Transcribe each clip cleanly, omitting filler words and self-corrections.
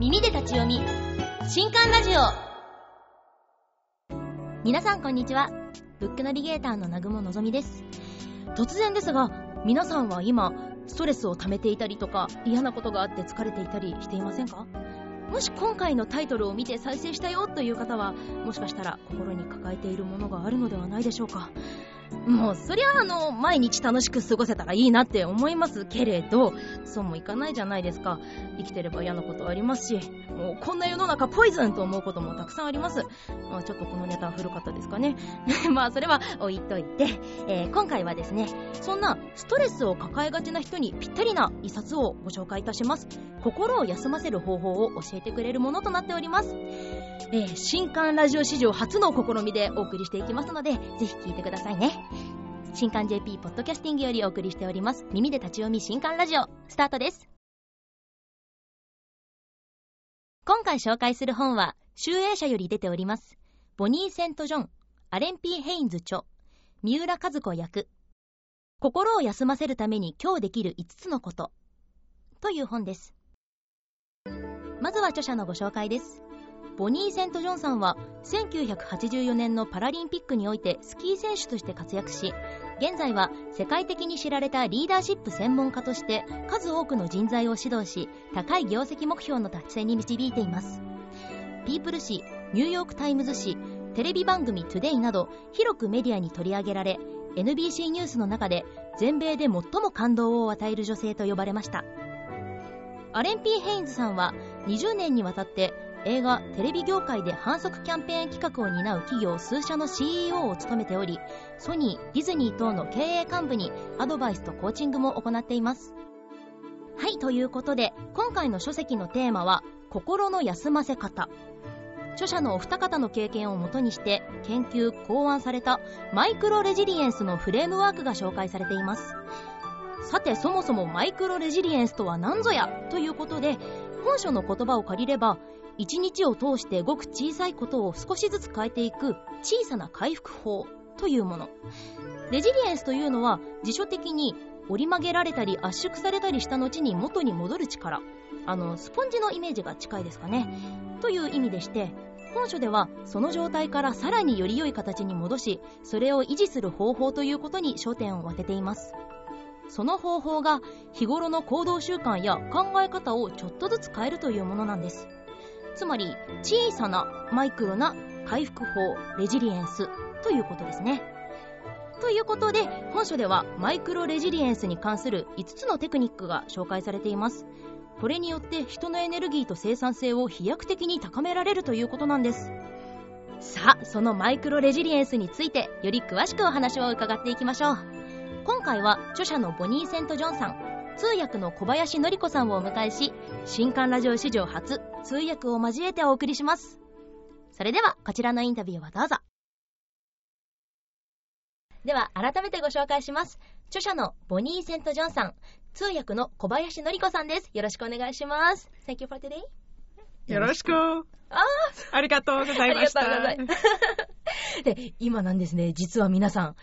耳で立ち読み新刊ラジオ。皆さんこんにちは、ブックナビゲーターの南雲のぞみです。突然ですが、皆さんは今ストレスを溜めていたりとか、嫌なことがあって疲れていたりしていませんか？もし今回のタイトルを見て再生したよという方は、もしかしたら心に抱えているものがあるのではないでしょうか。もうそりゃ毎日楽しく過ごせたらいいなって思いますけれど、そうもいかないじゃないですか。生きてれば嫌なことありますし、もうこんな世の中ポイズンと思うこともたくさんあります。ちょっとこのネタ古かったですかねまあそれは置いといて、今回はですね、そんなストレスを抱えがちな人にぴったりな一冊をご紹介いたします。心を休ませる方法を教えてくれるものとなっております。新刊ラジオ史上初の試みでお送りしていきますので、ぜひ聞いてくださいね。新刊 JP ポッドキャスティングよりお送りしております、耳で立ち読み新刊ラジオ、スタートです。今回紹介する本は集英社より出ております、ボニー・セント・ジョン、アレン・P・ヘインズ著、三浦和子役、心を休ませるために今日できる5つのことという本です。まずは著者のご紹介です。ボニー・セント・ジョンさんは1984年のパラリンピックにおいてスキー選手として活躍し、現在は世界的に知られたリーダーシップ専門家として数多くの人材を指導し、高い業績目標の達成に導いています。ピープル誌、ニューヨークタイムズ誌、テレビ番組トゥデイなど広くメディアに取り上げられ、 NBC ニュースの中で全米で最も感動を与える女性と呼ばれました。アレン・P・ヘインズさんは20年にわたって映画・テレビ業界で反則キャンペーン企画を担う企業数社の CEO を務めており、ソニー・ディズニー等の経営幹部にアドバイスとコーチングも行っています。はい、ということで今回の書籍のテーマは心の休ませ方。著者のお二方の経験をもとにして研究・考案されたマイクロレジリエンスのフレームワークが紹介されています。さて、そもそもマイクロレジリエンスとは何ぞやということで、本書の言葉を借りれば、一日を通してごく小さいことを少しずつ変えていく小さな回復法というもの。レジリエンスというのは辞書的に折り曲げられたり圧縮されたりした後に元に戻る力、スポンジのイメージが近いですかね、という意味でして、本書ではその状態からさらにより良い形に戻し、それを維持する方法ということに焦点を当てています。その方法が日頃の行動習慣や考え方をちょっとずつ変えるというものなんです。つまり小さなマイクロな回復法、レジリエンスということですね。ということで本書ではマイクロレジリエンスに関する5つのテクニックが紹介されています。これによって人のエネルギーと生産性を飛躍的に高められるということなんです。さあ、そのマイクロレジリエンスについてより詳しくお話を伺っていきましょう。今回は著者のボニー・セント・ジョンさん、通訳の小林典子さんをお迎えし、新刊ラジオ史上初通訳を交えてお送りします。それではこちらのインタビューをどうぞ。では改めてご紹介します。著者のボニー・セント・ジョンさん、通訳の小林典子さんです。よろしくお願いします。 Thank you for today。 よろしく。ありがとうございました。で、今なんですね、実は皆さん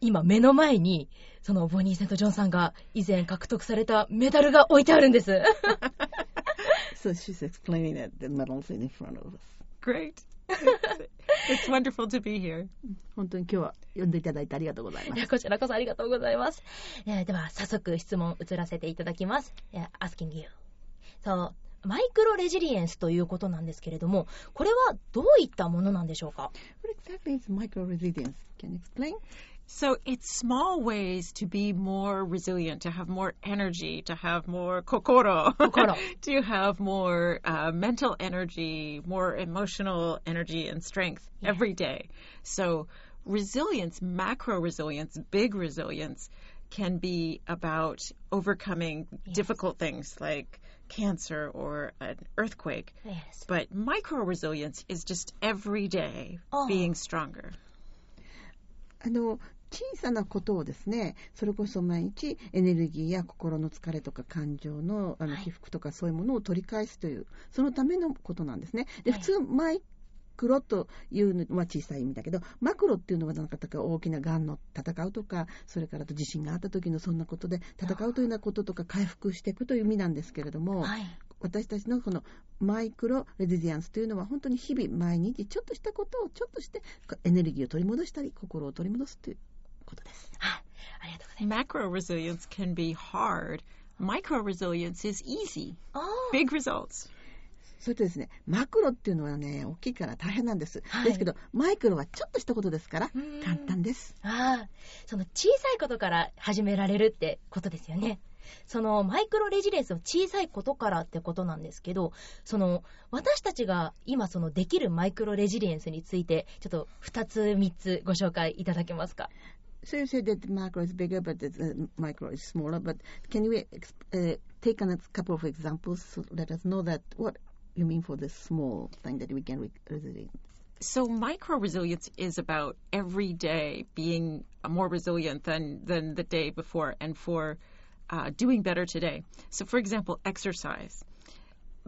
今目の前にそのボニー・セント・ジョンさんが以前獲得されたメダルが置いてあるんです。So she's explaining that the medal's in front of us. Great. It's wonderful to be here. 本当に今日は呼んでいただいてありがとうございます。こちらこそありがとうございます。では早速質問移らせていただきます。Asking you. Soマイクロレジリエンスということなんですけれども、これはどういったものなんでしょうか？ What exactly is micro-resilience? Can you explain?So it's small ways to be more resilient, to have more energy, to have more kokoro. to have more mental energy, more emotional energy and strength every day. So resilience, macro resilience, big resilience can be about overcoming difficult things like cancer or an earthquake. Yes. But micro resilience is just every day being stronger. 小さなことをですね、それこそ毎日エネルギーや心の疲れとか感情の起伏とかそういうものを取り返すという、そのためのことなんですね。で、普通マイクロというのは小さい意味だけど、マクロっていうのはなんか大きながんの戦うとか、それからと地震があった時のそんなことで戦うというようなこととか回復していくという意味なんですけれども、私たちのこのマイクロレジリエンスというのは本当に日々毎日ちょっとしたことをちょっとしてエネルギーを取り戻したり心を取り戻すということです。はい、ありがとうございます。Macro-resilience can be hard. Micro-resilience is easy. Big results.それとですね、マクロっていうのはね、大きいから大変なんです。はい、ですけど、マイクロはちょっとしたことですから、簡単です。ああ、その小さいことから始められるってことですよね。そのマイクロレジリエンスを小さいことからってことなんですけど、その私たちが今そのできるマイクロレジリエンスについて、ちょっと2つ3つご紹介いただけますか。So you said that macro is bigger, but the micro is smaller. But can you take a couple of examples so let us know that what?You mean for the small thing that we can resilient? So micro-resilience is about every day being more resilient than the day before and for doing better today. So, for example, exercise.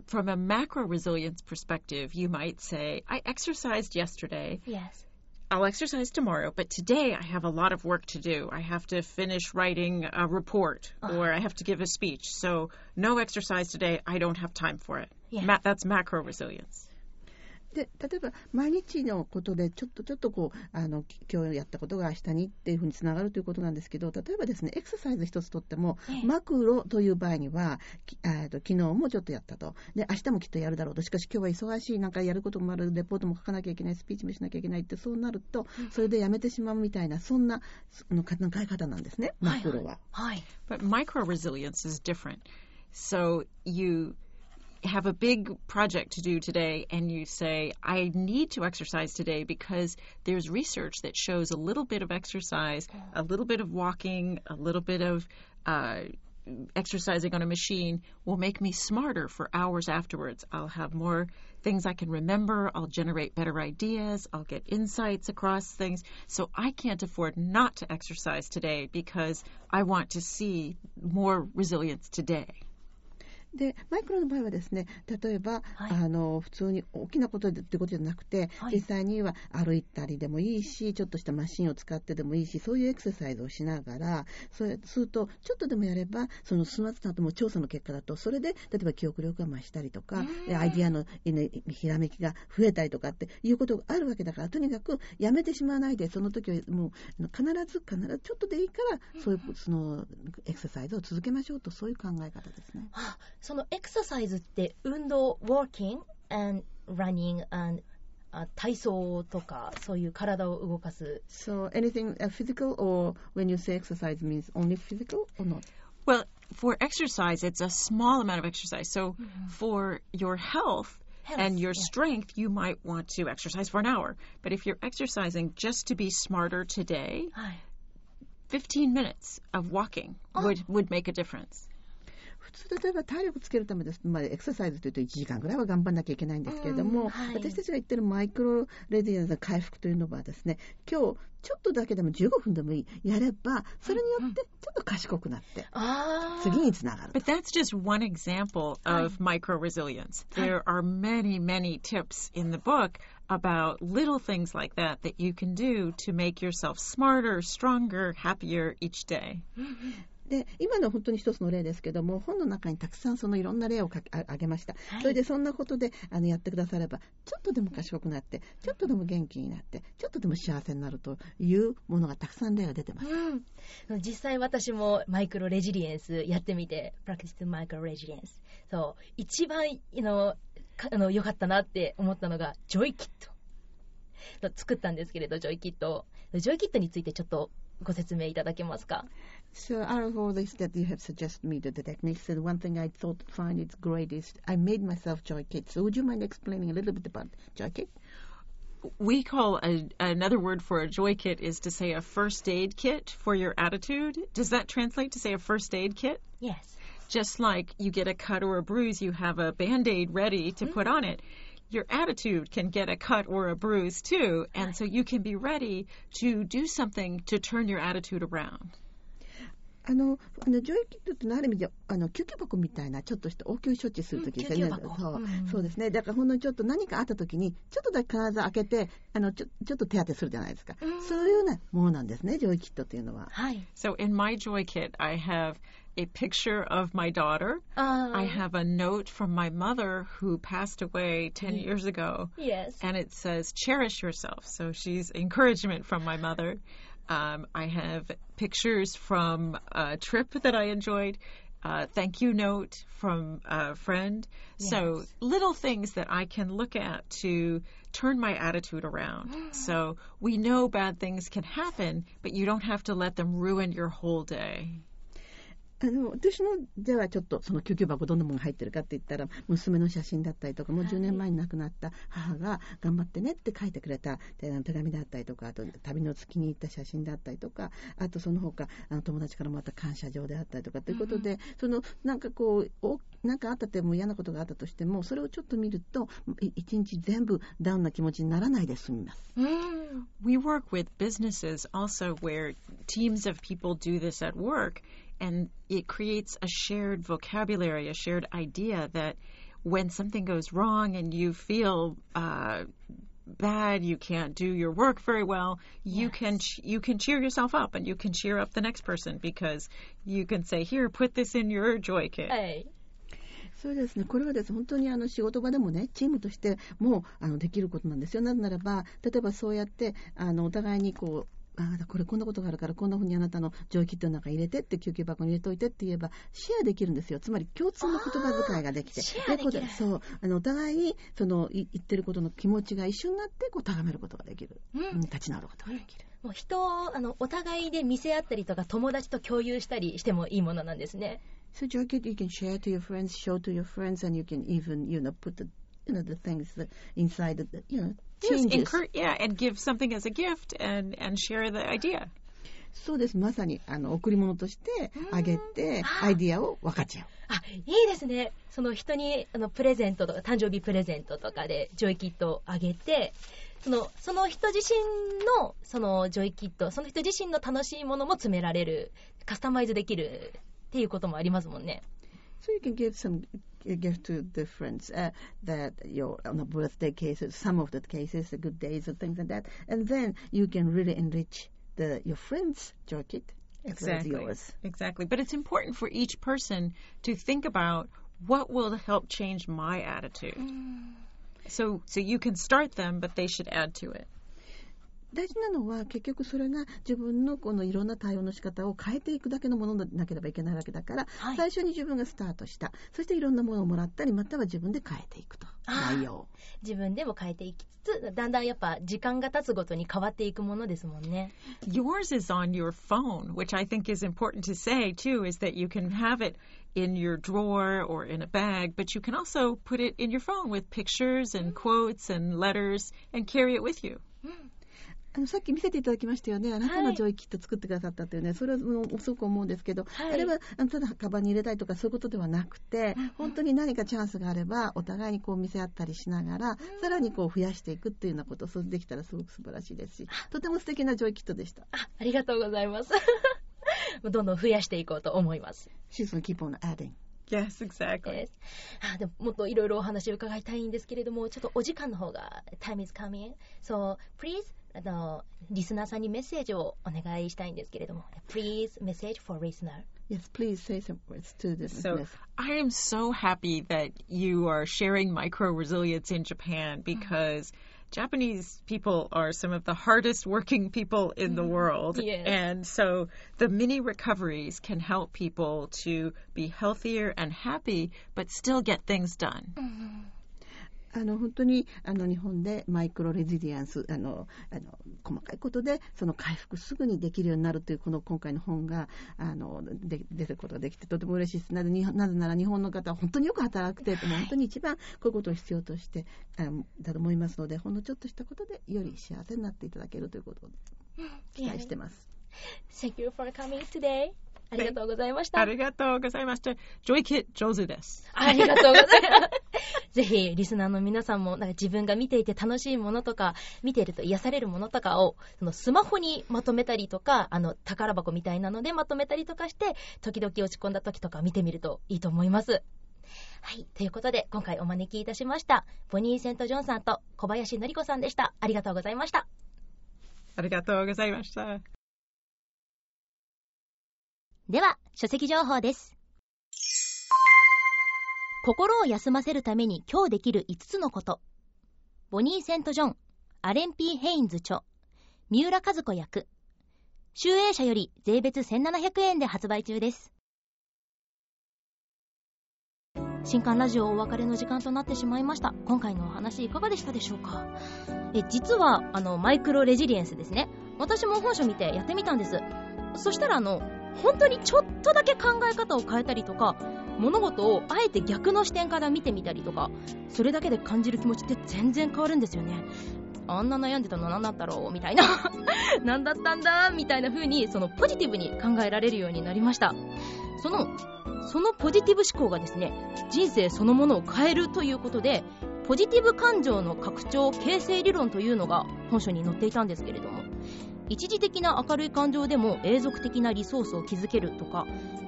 From a macro-resilience perspective, you might say, I exercised yesterday. Yes. I'll exercise tomorrow, but today I have a lot of work to do. I have to finish writing a report or I have to give a speech. So no exercise today. I don't have time for it.Yeah. That's macro resilience. で、例えば毎日のことでちょっとこう今日やったことが明日にっていうふうにつながるということなんですけど、例えばですね、エクササイズ一つとっても、マクロという場合には、昨日もちょっとやったと、で明日もきっとやるだろうと、しかし今日は忙しい、なんかやることもある、レポートも書かなきゃいけない、スピーチもしなきゃいけないってそうなると、それでやめてしまうみたいなそんなの考え方なんですね。マクロは。はい。But micro resilience is different. So you have a big project to do today and you say, I need to exercise today because there's research that shows a little bit of exercise, a little bit of walking, a little bit of exercising on a machine will make me smarter for hours afterwards. I'll have more things I can remember. I'll generate better ideas. I'll get insights across things. So I can't afford not to exercise today because I want to see more resilience today.でマイクロの場合はですね、例えば、はい、普通に大きなことでってことじゃなくて、はい、実際には歩いたりでもいいし、ちょっとしたマシンを使ってでもいいし、そういうエクササイズをしながら、それするとちょっとでもやれば、その進まずとも調査の結果だと、それで例えば記憶力が増したりとか、アイディアの、ね、ひらめきが増えたりとかっていうことがあるわけだから、とにかくやめてしまわないで、その時はもう必ずちょっとでいいからそういうそのエクササイズを続けましょうと、そういう考え方ですね。そのエクササイズって運動、walking and running and、体操とかそういう体を動かす。So anything physical, or when you say exercise means only physical or not? Well, for exercise, it's a small amount of exercise. So、for your health and your strength, you might want to exercise for an hour. But if you're exercising just to be smarter today,、15 minutes of walking would make a difference.普通例えば体力つけるためです、エクササイズというと1時間ぐらいは頑張らなきゃいけないんですけれども、私たちが言ってるマイクロレジリエンスの回復というのはですね、今日ちょっとだけでも15分でもいいやれば、それによってちょっと賢くなって、次につながる。But that's just one example of micro resilience. There are many, many tips in the book about little things like that that you can do to make yourself smarter, stronger, happier each day.で今の本当に一つの例ですけども、本の中にたくさんそのいろんな例を挙げました、それでそんなことでやってくだされば、ちょっとでも賢くなって、ちょっとでも元気になって、ちょっとでも幸せになるというものがたくさん例が出てます、実際私もマイクロレジリエンスやってみて、プラクティスマイクロレジリエンス、そう一番良かったなって思ったのがジョイキット作ったんですけれど、ジョイキットについてちょっとご説明いただけますか。So out of all this that you have suggested me to the techniques, and one thing I find it's great is I made myself joy kit. So would you mind explaining a little bit about joy kit? We call another word for a joy kit is to say a first aid kit for your attitude. Does that translate to say a first aid kit? Yes. Just like you get a cut or a bruise, you have a Band-Aid ready to put on it.Your attitude can get a cut or a bruise too, and so you can be ready to do something to turn your attitude around. ジョイキットってのある意味で救急箱みたいなちょっとした応急処置するときですね、そうですね。だからほんのちょっと何かあったときにちょっとだけ必ず開けてちょっと手当てするじゃないですか、そういうようなものなんですね、ジョイキットというのは。はい。So in my joy kit, I have a picture of my daughter. I have a note from my mother who passed away 10 years ago. Yes. And it says, cherish yourself. So she's encouragement from my mother.I have pictures from a trip that I enjoyed, thank you note from a friend. Yes. So little things that I can look at to turn my attitude around. So we know bad things can happen, but you don't have to let them ruin your whole day.私のではちょっとその救急箱どんなものが入ってるかって言ったら娘の写真だったりとかもう10年前に亡くなった母が頑張ってねって書いてくれた手紙だったりとかあと旅の月に行った写真だったりとかあとその他友達からもらった感謝状であったりとかということでそのなんかこうなんかあったっても嫌なことがあったとしてもそれをちょっと見ると一日全部ダウンな気持ちにならないで済みます。We work with businesses also where teams of people do this at work.And it creates a shared vocabulary, a shared idea that when something goes wrong and you feel bad, you can't do your work very well, you, yes. you can cheer yourself up and you can cheer up the next person because you can say, here, put this in your joy kit. Hey.そうですね、これはです、ね、本当に仕事場でもねチームとしてもできることなんですよ。なぜならば例えばそうやってお互いにこうこんなことがあるからこんなふうにあなたのジョイキットの中に入れてって救急箱に入れておいてって言えばシェアできるんですよ。つまり共通の言葉遣いができてシェアできる。そうお互いにその言ってることの気持ちが一緒になって高めることができる、立ち直ることができる。もう人をお互いで見せ合ったりとか友達と共有したりしてもいいものなんですね。So joy kit you can share to your friends, show to your friends, and you can even put the things inside the changes. Yeah, and give something as a gift and share the idea.そうです。まさに贈り物としてあげてアイディアを分かち合う。あ、いいですね。その人にプレゼントとか誕生日プレゼントとかでジョイキットをあげてその人自身のそのジョイキットその人自身の楽しいものも詰められるカスタマイズできるっていうこともありますもんね。So you can give some gift to the friends that your on the birthday cases, some of the cases, the good days, and things like that, and then you can really enrich.Your friend's joy kit exactly. But it's important for each person to think about what will help change my attitude. So you can start them, but they should add to it.大事なのは結局それが自分のこのいろんな対応の仕方を変えていくだけのものでなければいけないわけだから、はい、最初に自分がスタートしたそしていろんなものをもらったりまたは自分で変えていくと内容自分でも変えていきつつだんだんやっぱ時間が経つごとに変わっていくものですもんね。 Yours is on your phone, which I think is important to say too, is that you can have it in your drawer or in a bag, but you can also put it in your phone with pictures and quotes and letters and carry it with you.さっき見せていただきましたよね。あなたのジョイキット作ってくださったというね、それはすごく思うんですけど、はい、あれはただカバンに入れたいとかそういうことではなくて、本当に何かチャンスがあればお互いにこう見せ合ったりしながら、さらにこう増やしていくっていうようなことをそうできたらすごく素晴らしいですし、とても素敵なジョイキットでした。ありがとうございます。どんどん増やしていこうと思います。She's gonna keep on adding.Yes, exactly. でも、もっといろいろお話を伺いたいんですけれども、ちょっとお時間の方が time is coming. So please, リスナーさんにメッセージをお願いしたいんですけれども、please message for listener. Yes, please say some words to this. So I am so happy that you are sharing micro-resilience in Japan because、Japanese people are some of the hardest working people in the world. Yes. And so the mini recoveries can help people to be healthier and happy, but still get things done.、本当に日本でマイクロレジリエンス細かいことでその回復すぐにできるようになるというこの今回の本が出ることができてとても嬉しいです。なぜなら日本の方は本当によく働くて、はい、本当に一番こういうことを必要としてだと思いますのでほんのちょっとしたことでより幸せになっていただけるということを期待してます。 Thank you for coming today. ありがとうございました。ありがとうございました。ジョイキット上手です。ありがとうございます。ぜひリスナーの皆さんもなんか自分が見ていて楽しいものとか見ていると癒されるものとかをそのスマホにまとめたりとか、宝箱みたいなのでまとめたりとかして時々落ち込んだ時とか見てみるといいと思います。はい、ということで今回お招きいたしましたボニー・セント・ジョンさんと小林典子さんでした。ありがとうございました。ありがとうございました。では書籍情報です。心を休ませるために今日できる5つのこと。ボニー・セント・ジョン、アレン・P・ヘインズ著、三浦和子役、集英社より税別1700円で発売中です。新刊ラジオお別れの時間となってしまいました。今回のお話いかがでしたでしょうか。実はマイクロレジリエンスですね、私も本書見てやってみたんです。そしたら本当にちょっとだけ考え方を変えたりとか、物事をあえて逆の視点から見てみたりとか、それだけで感じる気持ちって全然変わるんですよね。あんな悩んでたの何だったろうみたいな何だったんだみたいな風にポジティブに考えられるようになりました。そのポジティブ思考がですね、人生そのものを変えるということで、ポジティブ感情の拡張形成理論というのが本書に載っていたんですけれども、一時的な明るい感情でも永続的なリソースを築けるとか、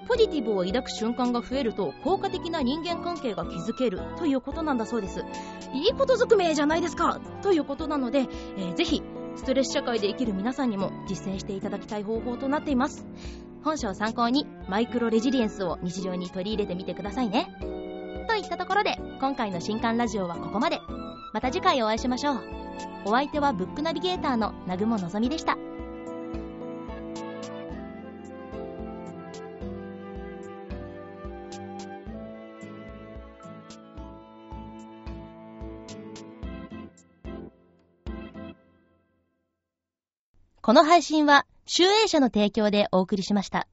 ポジティブを抱く瞬間が増えると効果的な人間関係が築けるということなんだそうです。いいことずくめじゃないですかということなので、ぜひストレス社会で生きる皆さんにも実践していただきたい方法となっています。本書を参考にマイクロレジリエンスを日常に取り入れてみてくださいね。といったところで今回の新刊ラジオはここまで。また次回お会いしましょう。お相手はブックナビゲーターの南雲のぞみでした。この配信は集英社の提供でお送りしました。